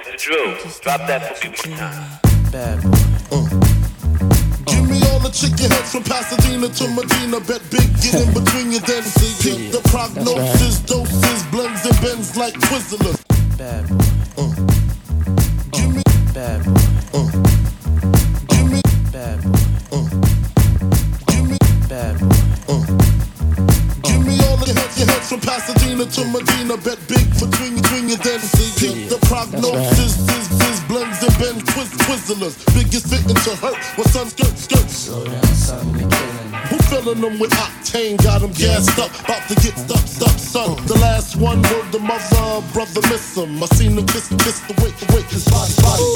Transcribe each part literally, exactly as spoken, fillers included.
It's the drill. Drop that for people time. Bad boy. Uh. Give me all the chicken heads from Pasadena to Medina. Bet big, get in between your dances. Keep the prognosis, doses, blends and bends like Twizzlers. Bad boy. Uh. Give me bad boy. Uh. Give me bad boy. Uh. Give me bad boy. Uh. Give me all the heads, your heads from Pasadena to Medina. Bet big between between your dances. Keep the prognosis, doses, blends and bends, twist Twizzlers. Biggest fit into hurt with sunskirt skirts. Slow down, son, we killing. Who filling them with octane? Got them gassed up, about to get stuck, stuck, son. The last one word the mother, brother miss him. I seen him kiss, kiss the wake, the wake, his body, body.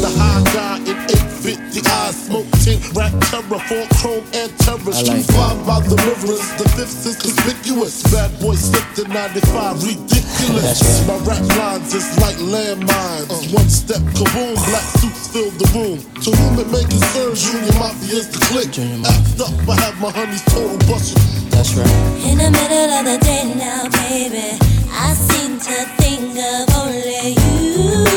The high guy in eight fifty, eyes smoke tint, rap terror, four chrome and terror. Street five by the rivers, the fifth is conspicuous. Bad boy slipped to ninety-five, ridiculous. My rap lines is like landmines. Uh. One step, kaboom, black suits fill the room. To whom it may concern, Junior Mafia's the click. Act up, I have my honey's total busted. That's right. In the middle of the day now, baby, I seem to think of only you.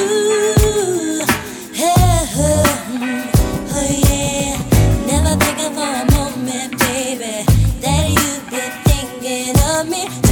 Oh, oh yeah. Never thinking for a moment, baby, that you've been thinking of me too.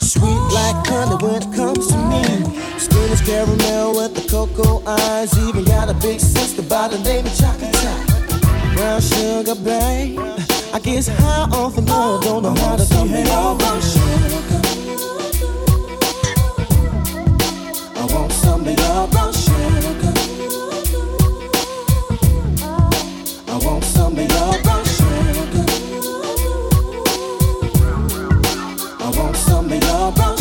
Sweet black honey when it comes to me. Caramel with the cocoa eyes. Even got a big sister by the name of Chocolate Top. Brown sugar, babe, I guess high off the love. Don't know how to behave. I want sugar, I want some of your brown sugar, I want some of your brown sugar, I want some of your brown sugar.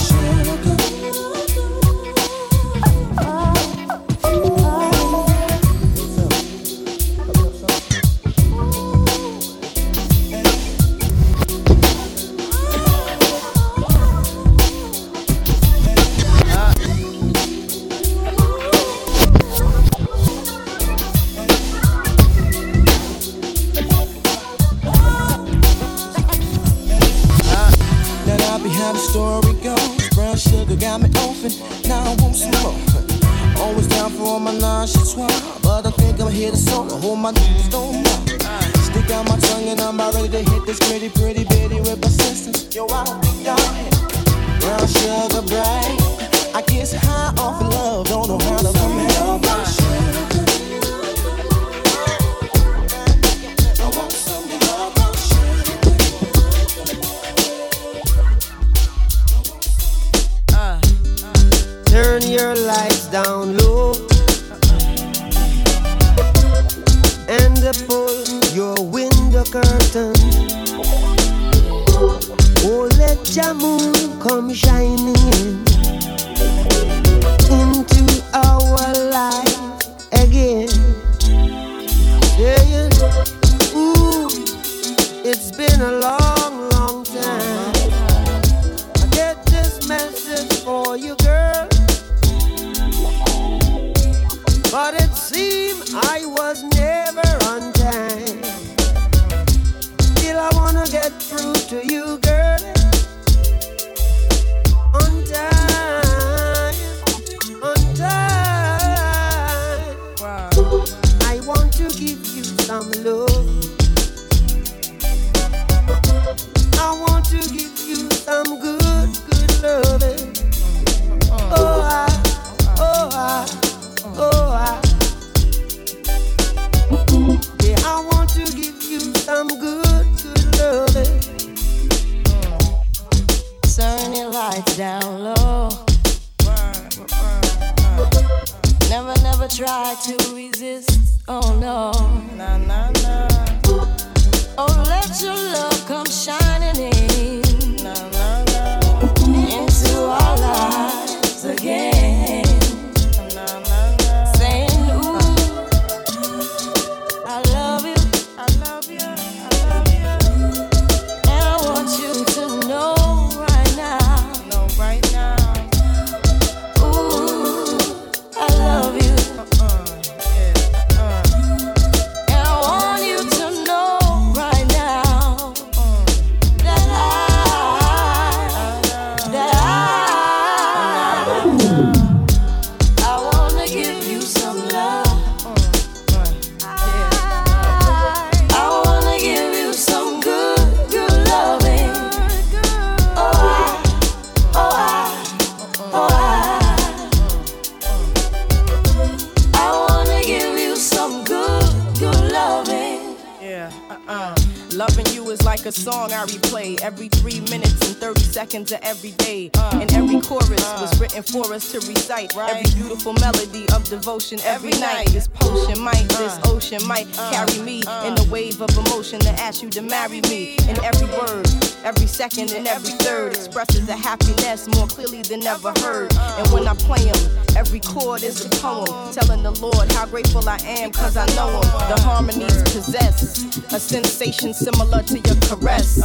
To every day, uh, and every chorus uh, was written for us to recite. Right. Every beautiful melody of devotion every, every night. night. This potion might, uh, this ocean might uh, carry me uh, in the wave of emotion to ask you to marry me. And every word, every second, and every third expresses a happiness more clearly than ever heard. And when I play them, every chord is a poem telling the Lord how grateful I am, cause I know him. The harmonies possess a sensation similar to your caress.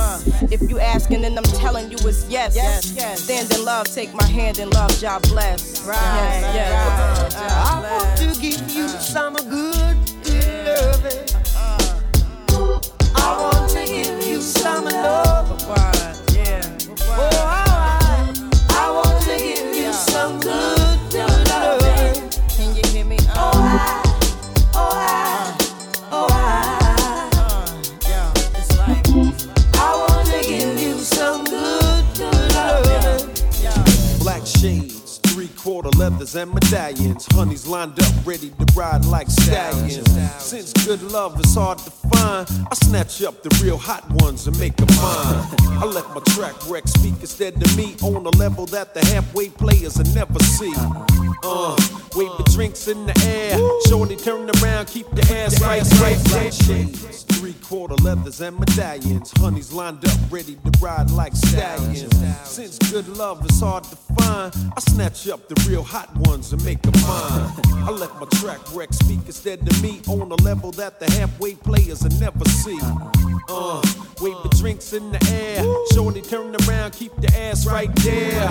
If you asking and I'm telling you it's yes. Stand in love, take my hand in love, God bless. Right. Yes, yes. I want to give you some good, good loving. I want to give you some love. Oh, I want to give you some good. Shades, three quarter leathers and medallions. Honeys lined up, ready to ride like stallions. Since good love is hard to find, I snatch up the real hot ones and make them mine. I let my track wreck speak instead of me on a level that the halfway players will never see. Uh, wave the drinks in the air. Shorty turn around, keep the ass right, right, right. Shades, three quarter leathers and medallions. Honeys lined up, ready to ride like stallions. Since good love is hard to find, I snatch up the real hot ones and make them mine. I let my track wreck speak instead of me on a level that the halfway players will never see. Uh, wave the drinks in the air. Shorty turn around, keep the ass right there.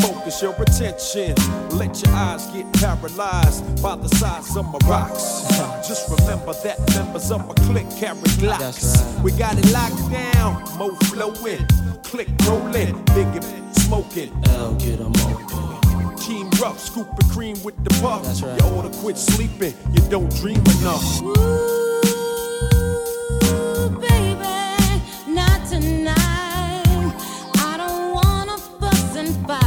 Focus your attention. Let your eyes get paralyzed by the size of my rocks. Just remember that members of my clique carry Glocks. Right. We got it locked down. Mo flowing, click rolling, big and smoking. I'll get 'em open. Team rough, scoop the cream with the puff. That's right. You oughta quit sleeping. You don't dream enough. Ooh, baby, not tonight. I don't wanna fuss and fight.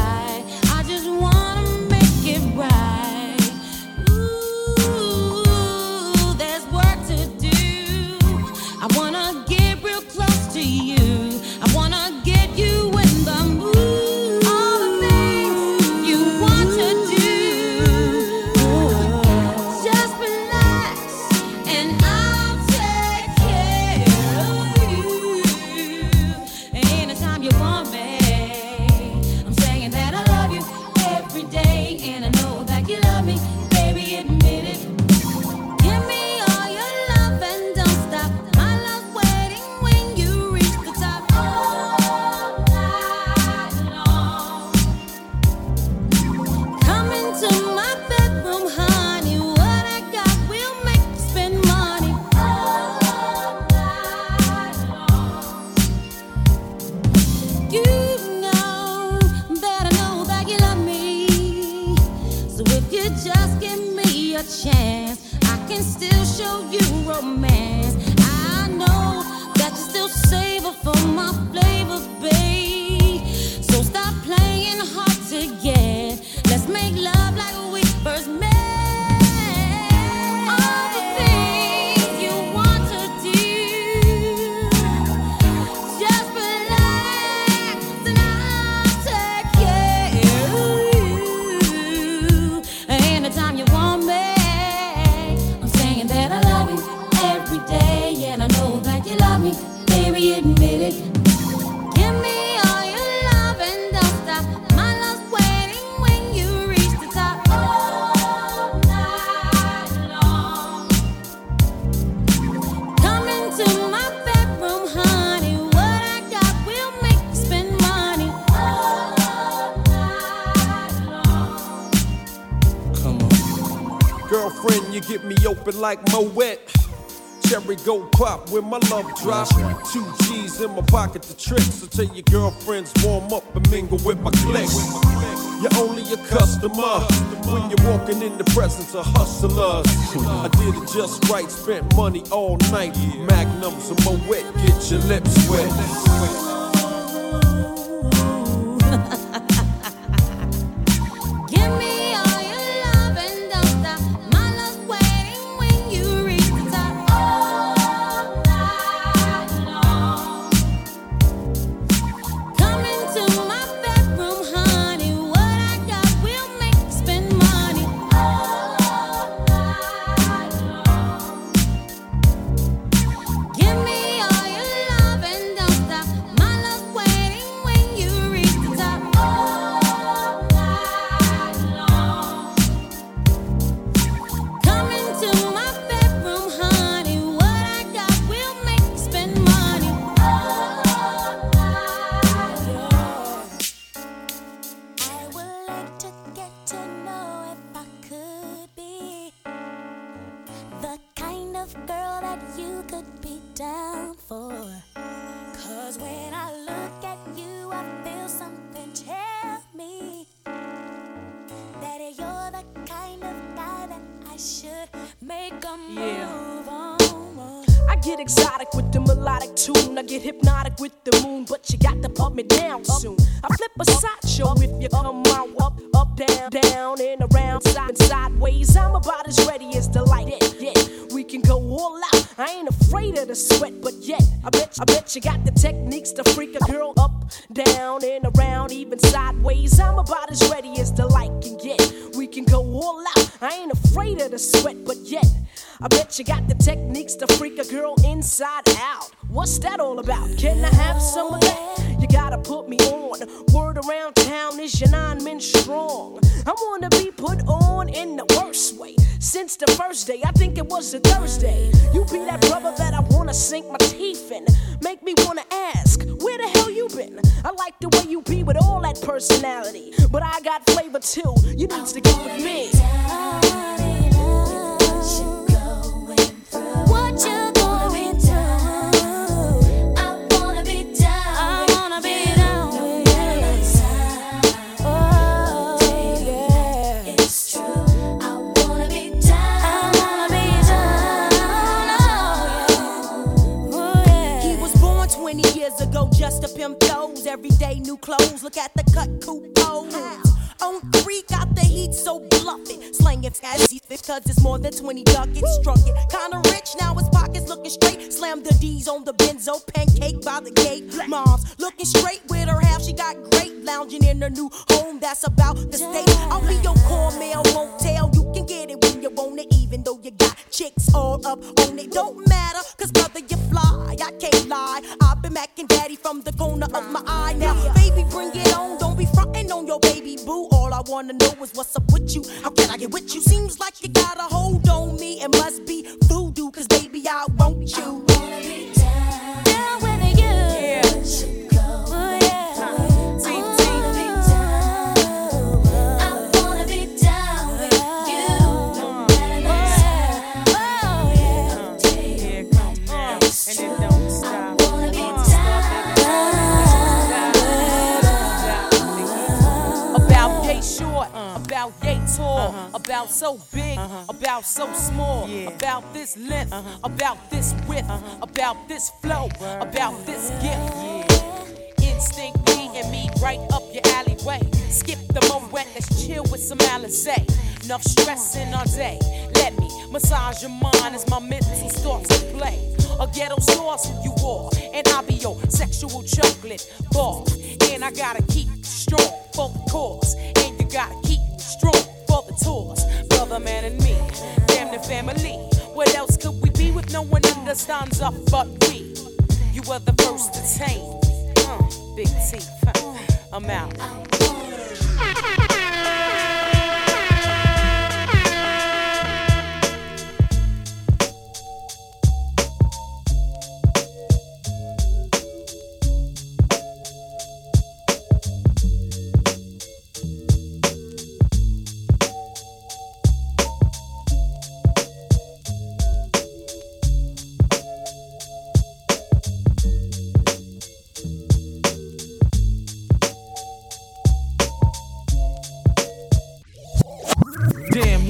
Like Moet, cherry gold pop when my love drops. Right. Two G's in my pocket to trick. So tell your girlfriends warm up and mingle with my clique. You're only a customer when you're walking in the presence of hustlers. I did it just right, spent money all night. Magnums and Moet, get your lips wet. get exotic with the melodic tune. I get hypnotic with the moon, but you got to pump me down soon. I flip a sideshow if you come round. Up, up, down, down, and around, side, sideways. I'm about as ready as the light is. Yeah, we can go all out. I ain't afraid of the sweat, but yet I bet, I bet you got the techniques to freak a girl up, down, and around, even sideways. I'm about as ready as the light can get. We can go all out. I ain't afraid of the sweat, but yet I bet you got the techniques to freak a girl inside out. What's that all about? Can I have some of that? You gotta put me on. Word around town is your nine men strong. I wanna be put on in the worst way. Since the first day, I think it was a Thursday. You be that brother that I wanna sink my teeth in. Make me wanna ask, where the hell you been? I like the way you be with all that personality, but I got flavor too. You needs to get with me. What you going through? I wanna be down. I wanna be down. No matter the oh, yeah. It's true. I wanna be down. I wanna be down. Oh, yeah. He was born twenty years ago, just to pimp toes. Every day, new clothes. Look at the cut coupons. On three, got the heat, so bluff it. Slangin' fazzies, because it's more than twenty ducats. Struck it, kinda rich, now his pockets looking straight. Slam the D's on the benzo, pancake by the gate. Mom's looking straight with her half, she got great. Lounging in her new home, that's about the state. I'll be your cornmeal motel, you can get it when you want it. Even though you got chicks all up on it. Don't matter, cause brother, you fly, I can't lie. I've been mackin' daddy from the corner of my eye. Now, baby, bring it on, don't be frontin' on your baby boo. All I wanna know is what's up with you. How can I get with you? Seems like you got a hold on me. It must be voodoo, cause baby, I want you. I wanna be down, down with you. Yeah. Should go. Oh, yeah. Huh. I wanna be down. I wanna be down with you. No matter the time. Oh, yeah. Day or night. It's true. I wanna be down. Short, uh, about yay tall, uh-huh. About so big, uh-huh. About so small, yeah. About this length, uh-huh. About this width, uh-huh. About this flow, word. About this gift, yeah. Instinct me and me right up your alleyway. Skip the moment, let's chill with some Alizé. Enough stress in our day, let me massage your mind as my mental starts to play. A ghetto sauce you are, and I'll be your sexual chocolate bar. And I gotta keep strong for the cause, and you gotta keep strong for the tours. Brother, man, and me, damn the family. What else could we be with no one understands us but we? You were the first to tame. Uh, big T, I'm out.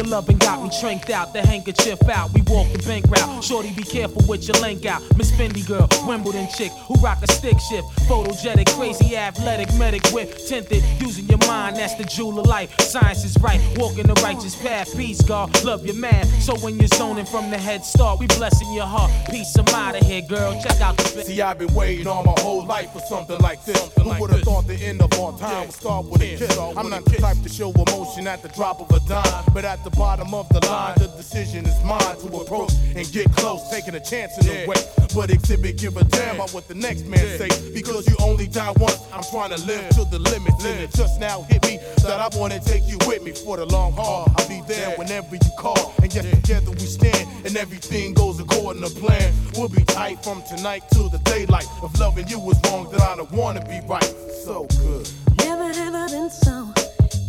Loving got me tranked out, the handkerchief out. We walk the bank route. Shorty, be careful with your link out. Miss Fendi girl, Wimbledon chick who rock a stick shift. Photogenic, crazy, athletic, medic whip. Tinted, using your mind, that's the jewel of life. Science is right, walking the righteous path. Peace, God, love your man. So when you're zoning from the head start, we blessing your heart. Peace, I'm out of here, girl. Check out the bit. See, I've been waiting all my whole life for something like this. Something who like would have thought the end of our time yeah. would start with yeah. a kiss? Start I'm with not the kiss. Type to show emotion at the drop of a dime, but at the bottom of the line, the decision is mine to approach and get close, taking a chance in the yeah. way. But exhibit, give a damn about what the next man yeah. say, because you only die once. I'm trying to live yeah. to the limit, yeah. and it just now hit me that I want to take you with me for the long haul. I'll be there yeah. whenever you call, and yet yeah. together we stand, and everything goes according to plan. We'll be tight from tonight till the daylight. If loving you was wrong, then I don't want to be right. So good. Never have I been so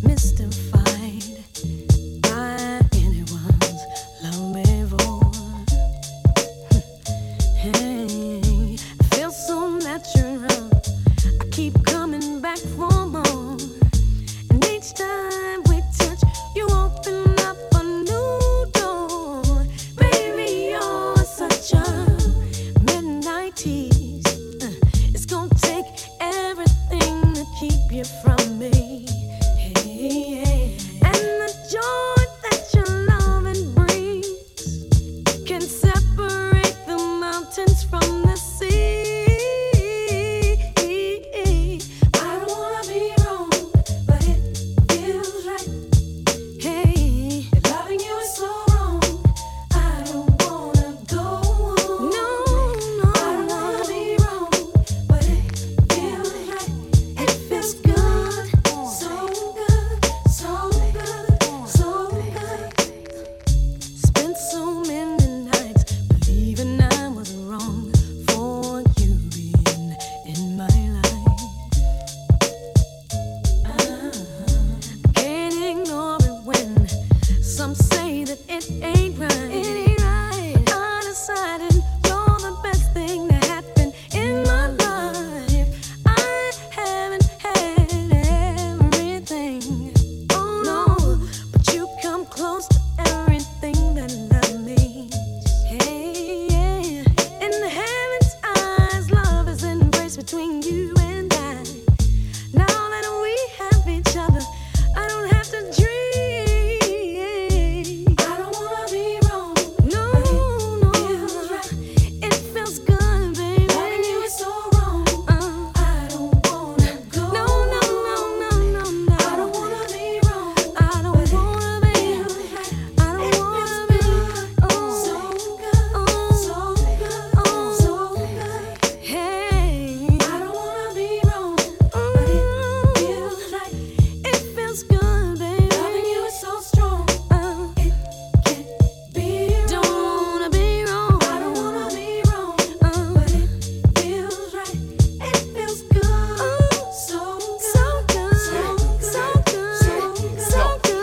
mystified. Anyone's love before. Hey, I feel so natural. I keep coming back for more. And each time we touch, you open up a new door. Baby, you're such a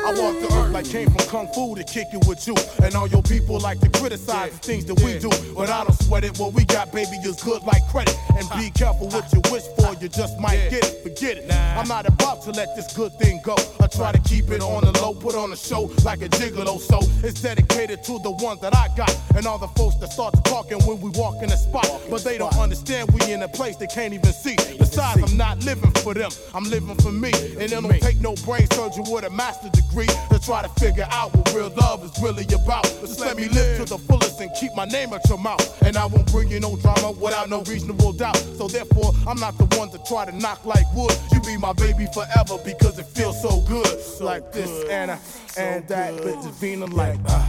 I walk the earth like came from Kung Fu to kick it with you. And all your people like to criticize the things that we do. But I don't sweat it. What we got, baby, is good like credit. And be careful what you wish for. You just might get it. Forget it. I'm not about to let this good thing go. I try to keep it on the low. Put on a show like a gigolo. So it's dedicated to the ones that I got. And all the folks that start talking when we walk in the spot. But they don't understand we in a place they can't even see. Besides, I'm not living for them. I'm living for me. And it don't take no brain surgery with a master's degree to try to figure out what real love is really about. Just let me live to the fullest and keep my name out your mouth. And I won't bring you no drama without no reasonable doubt. So therefore, I'm not the one to try to knock like wood. You be my baby forever because it feels so good. Like this, Anna, and that bitch is Vina like... Uh.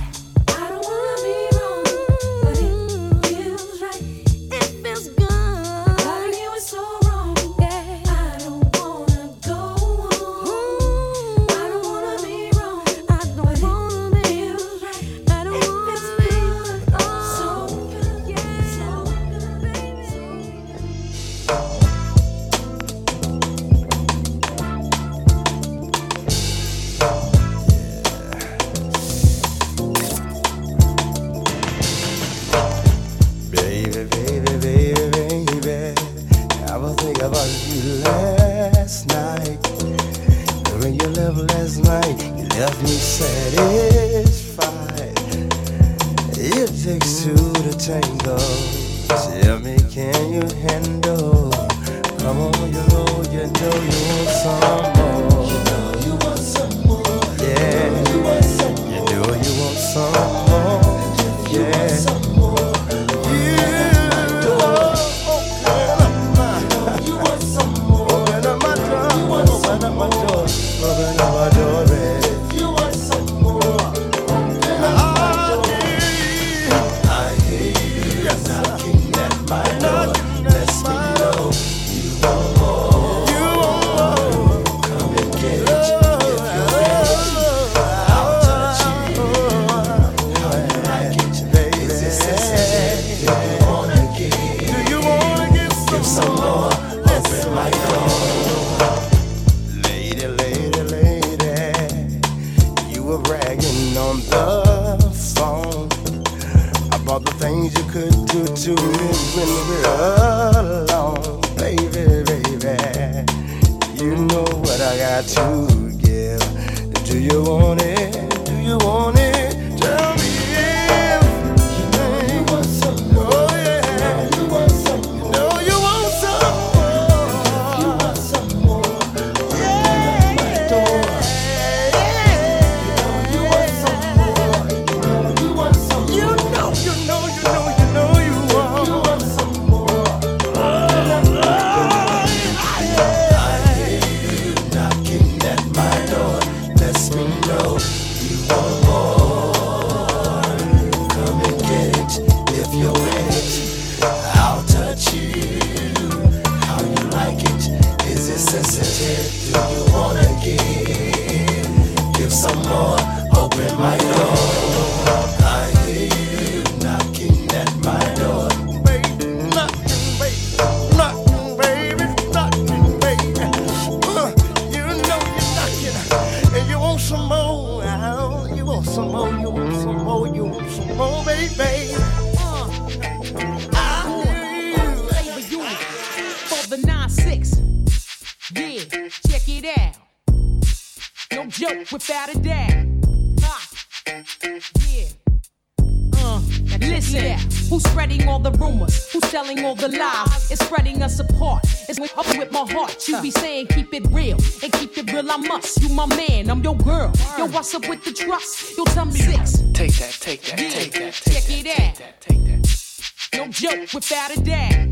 What's up with the trust? Yo, I'm six. Take that, take that, yeah. take that, take Check that, it take out. That, take that. No joke, without a doubt.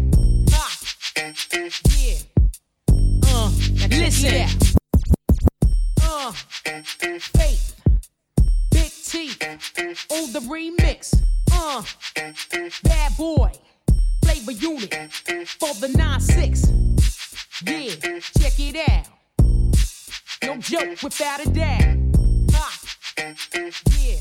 Ha. Yeah. Uh, now listen. Yeah. Uh, Faith, Big T, oh the remix. Uh, Bad Boy, Flavor Unit for the nine six. Yeah, check it out. No joke, without a doubt. Yeah.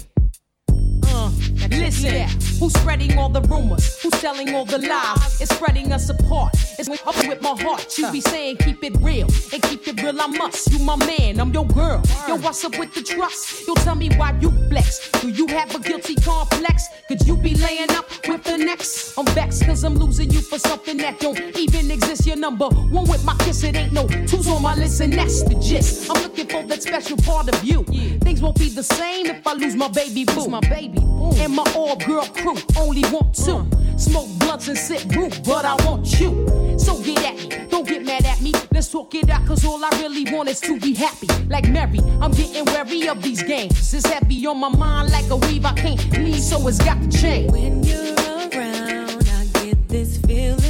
Uh, now listen, yeah. Who's spreading all the rumors? Who's telling all the lies? It's spreading us apart. It's up with my heart. You be saying keep it real, and keep it real I must. You my man, I'm your girl. Yo, what's up with the trust? Yo, tell me why you flex. Do you have a guilty complex? Could you be laying up with the next? I'm vexed cause I'm losing you for something that don't even exist. Your number one with my kiss, it ain't no two's on my list, and that's the gist. I'm looking for that special part of you. Yeah. Things won't be the same if I lose my baby boo. My baby boo. And my all-girl crew only want two. Mm. Smoke blunts and sit brew, but I want you. So get at me, don't get mad at me. Let's talk it out, cause all I really want is to be happy. Like Mary, I'm getting wary of these games. It's heavy on my mind like a weave I can't leave, so it's got to change. When you're around, I get this feeling.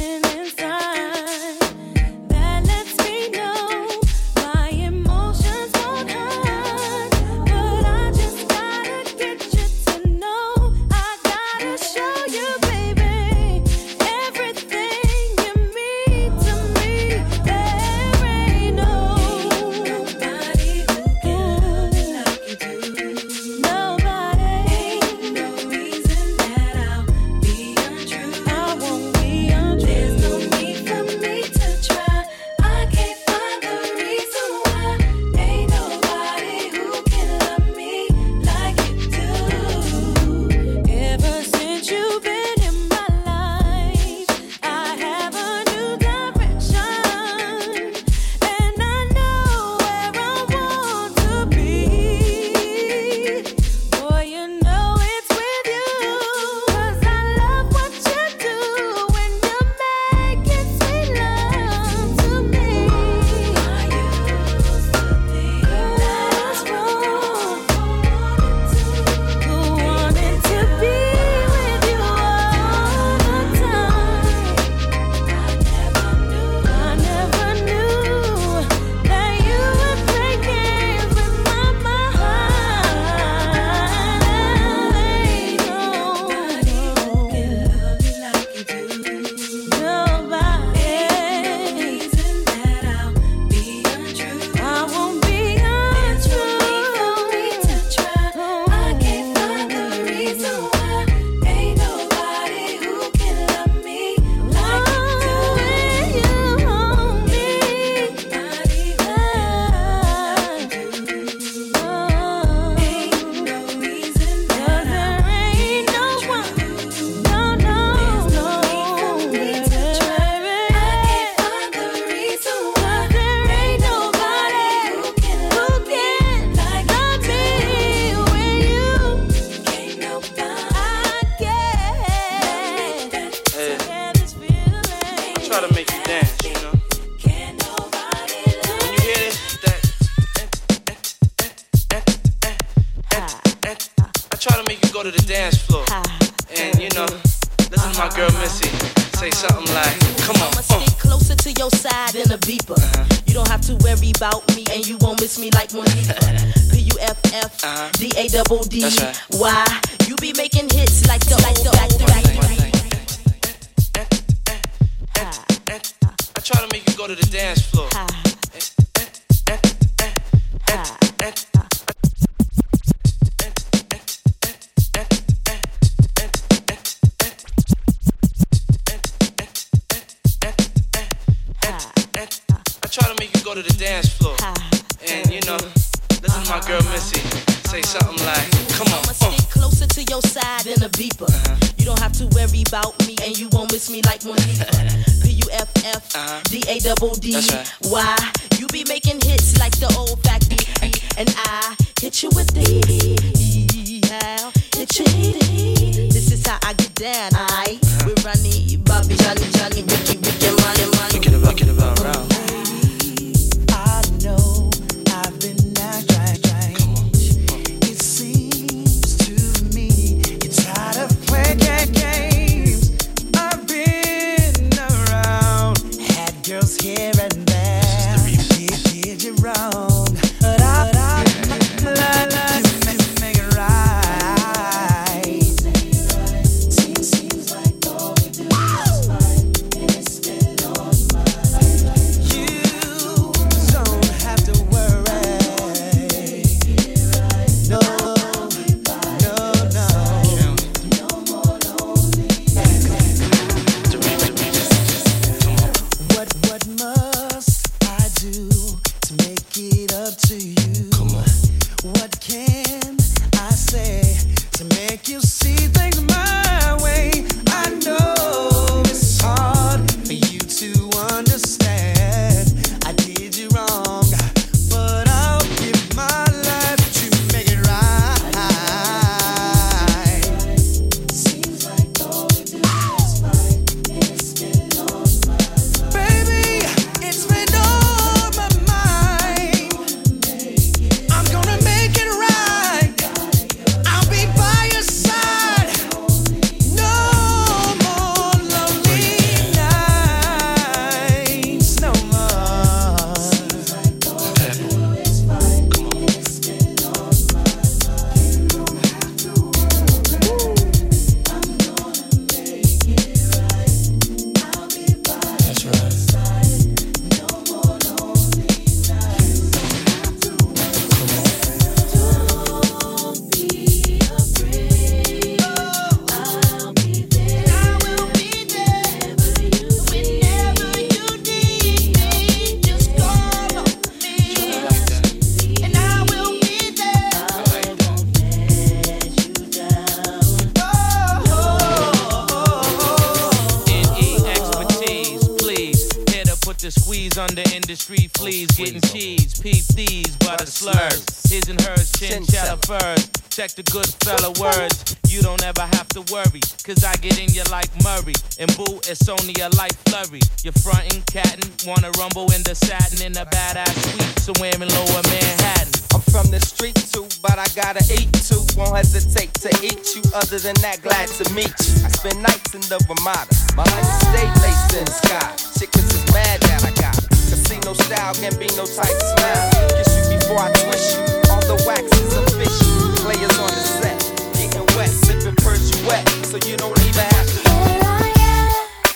The good fella words, you don't ever have to worry, cause I get in you like Murray, and boo, it's only a light flurry. You're frontin', cattin', wanna rumble in the satin, in a badass suite, somewhere in lower Manhattan. I'm from the street too, but I gotta eat too, won't hesitate to eat you, other than that, glad to meet you. I spend nights in the Ramada, my life is stay laced in the sky, chickens is mad that I got, casino style, can't be no tight smile, kiss you before I twist you, all the wax is official. Players on the set, getting wet, sipping Persuet, so you don't even have to. Here I am,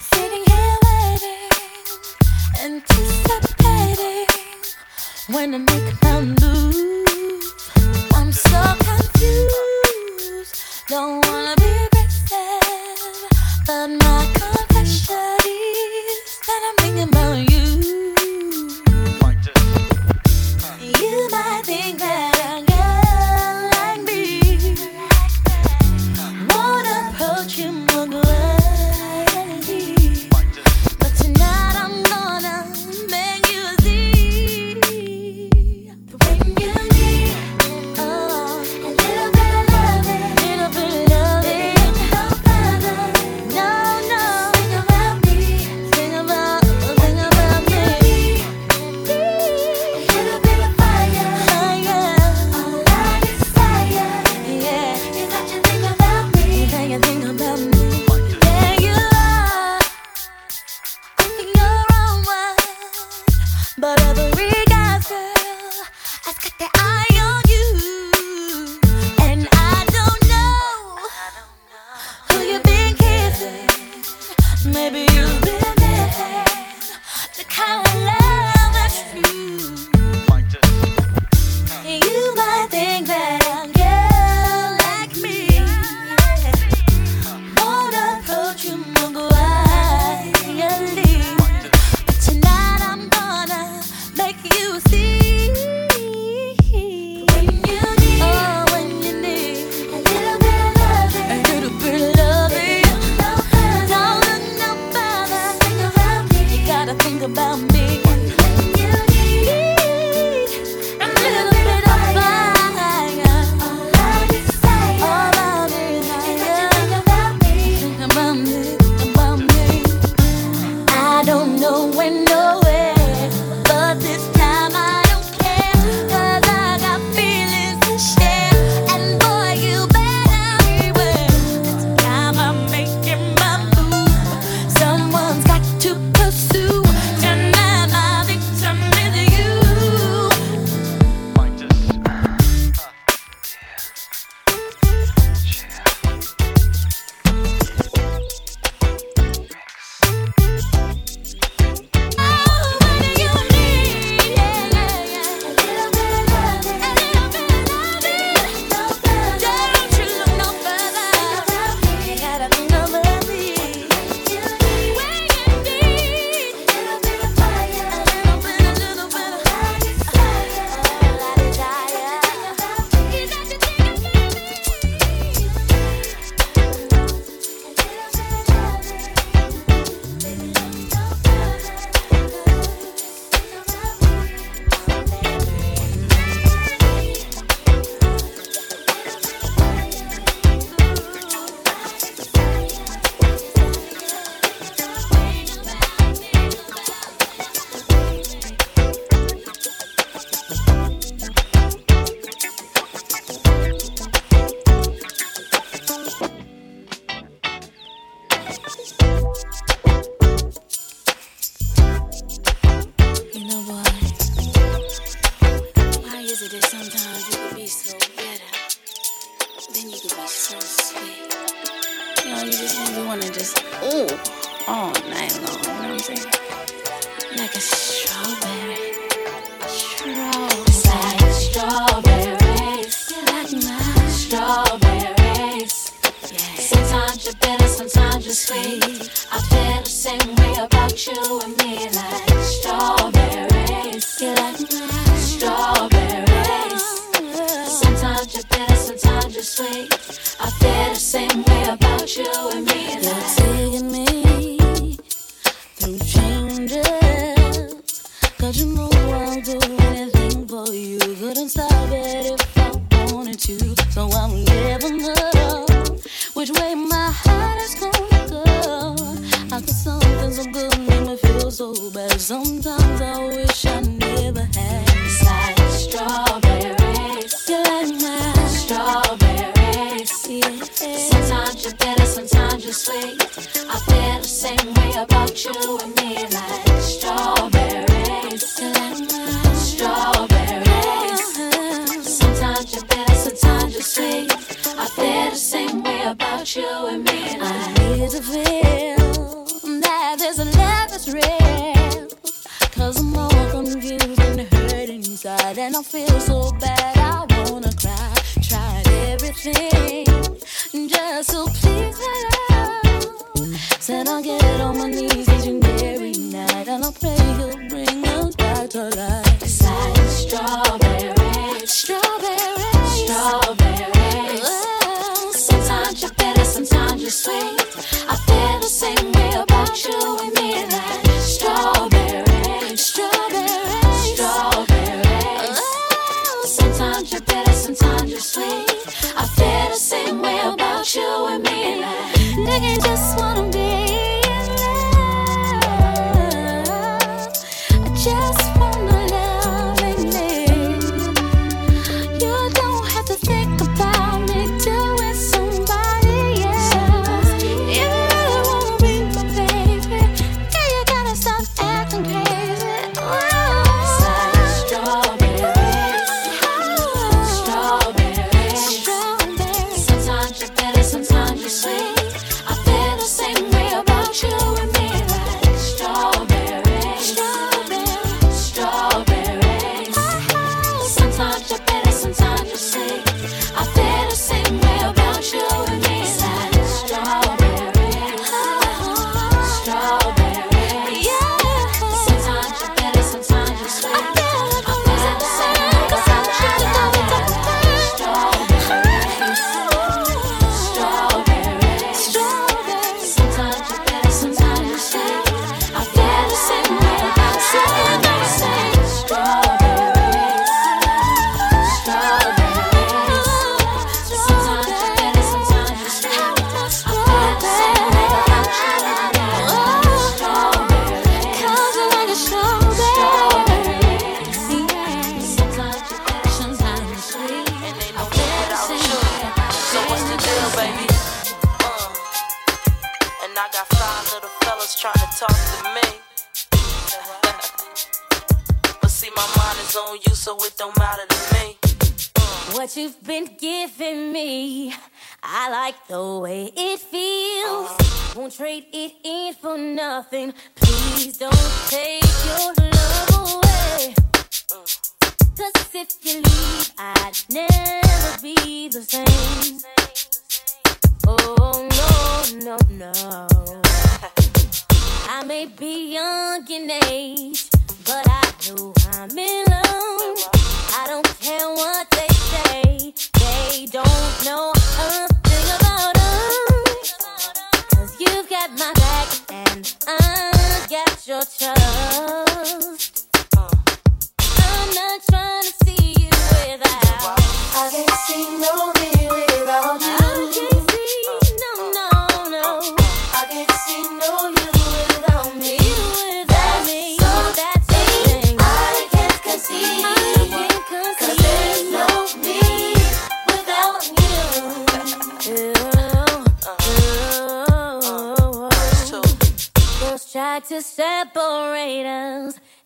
sitting here waiting, anticipating when I make my move. I'm so confused, don't wanna be aggressive, but my confession is that I'm thinking about you. You might think that. can be so bitter, then you can be so sweet. You know, you just make me want to just, ooh, all night long. You know what I'm saying? Like a strawberry. Strawberry. It's like a strawberry. You like my strawberries. Yeah. Sometimes you're bitter, sometimes you're sweet. I feel the same way about you and me. Like strawberries. You like my strawberries. Sometimes you're bitter, sometimes you're sweet. I feel the same way about you and me. You're like taking me through changes, 'cause you know I'll do anything for you. Couldn't stop it if I wanted to. So I'm giving up which way my heart is gonna go. I could something so good make me feel so bad. Sometimes I wish I never had. Strawberries, you like my strawberries. Yeah. Sometimes you're bitter, sometimes you're sweet. I feel the same way about you and me. Like strawberries, you like my strawberries. Sometimes you're bitter, sometimes you're sweet. I feel the same way about you and me. I need to feel that there's a love that's real, 'cause I'm all confused and hurt inside, and I feel so bad I wanna cry. Tried everything just to please her love. Said I'll get on my knees each and every night, and I pray you'll bring us back to life. It's like strawberries, strawberries, strawberries. Oh. Sometimes you're bitter, sometimes you're sweet. I feel the same way about you and me. Like strawberries, strawberries, strawberries. Oh. Sometimes you're bitter, sometimes you're sweet. I feel the same way about you and me. Like nigga, just wanna be in love. I just wanna love me. You don't have to think about me till it's somebody else. If you really wanna be my baby, girl, you gotta stop acting crazy. Oh. It's like strawberries, oh. Strawberries, strawberries. Sometimes you're bitter, sometimes you're sweet.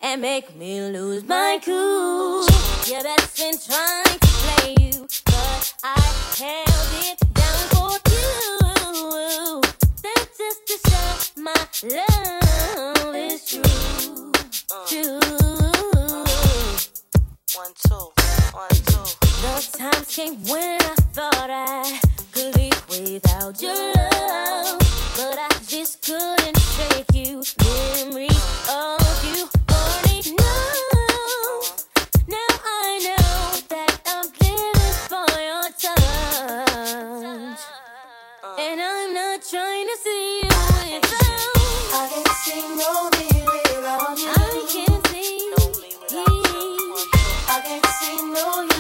And make me lose my cool. Your best friend trying to play you, but I held it down for you. That's just to show my love is true, true. One, two, one, two. Those times came when I thought I could live without your love, but I just couldn't shake you. Memory of you, only know. Now I know that I'm living for your touch, and I'm not trying to see you without. I can't see no mirror on you. I can't see. I can't see no you.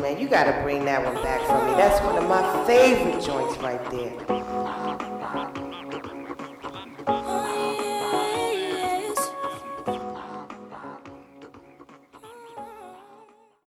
Man, you gotta bring that one back for me. That's one of my favorite joints right there.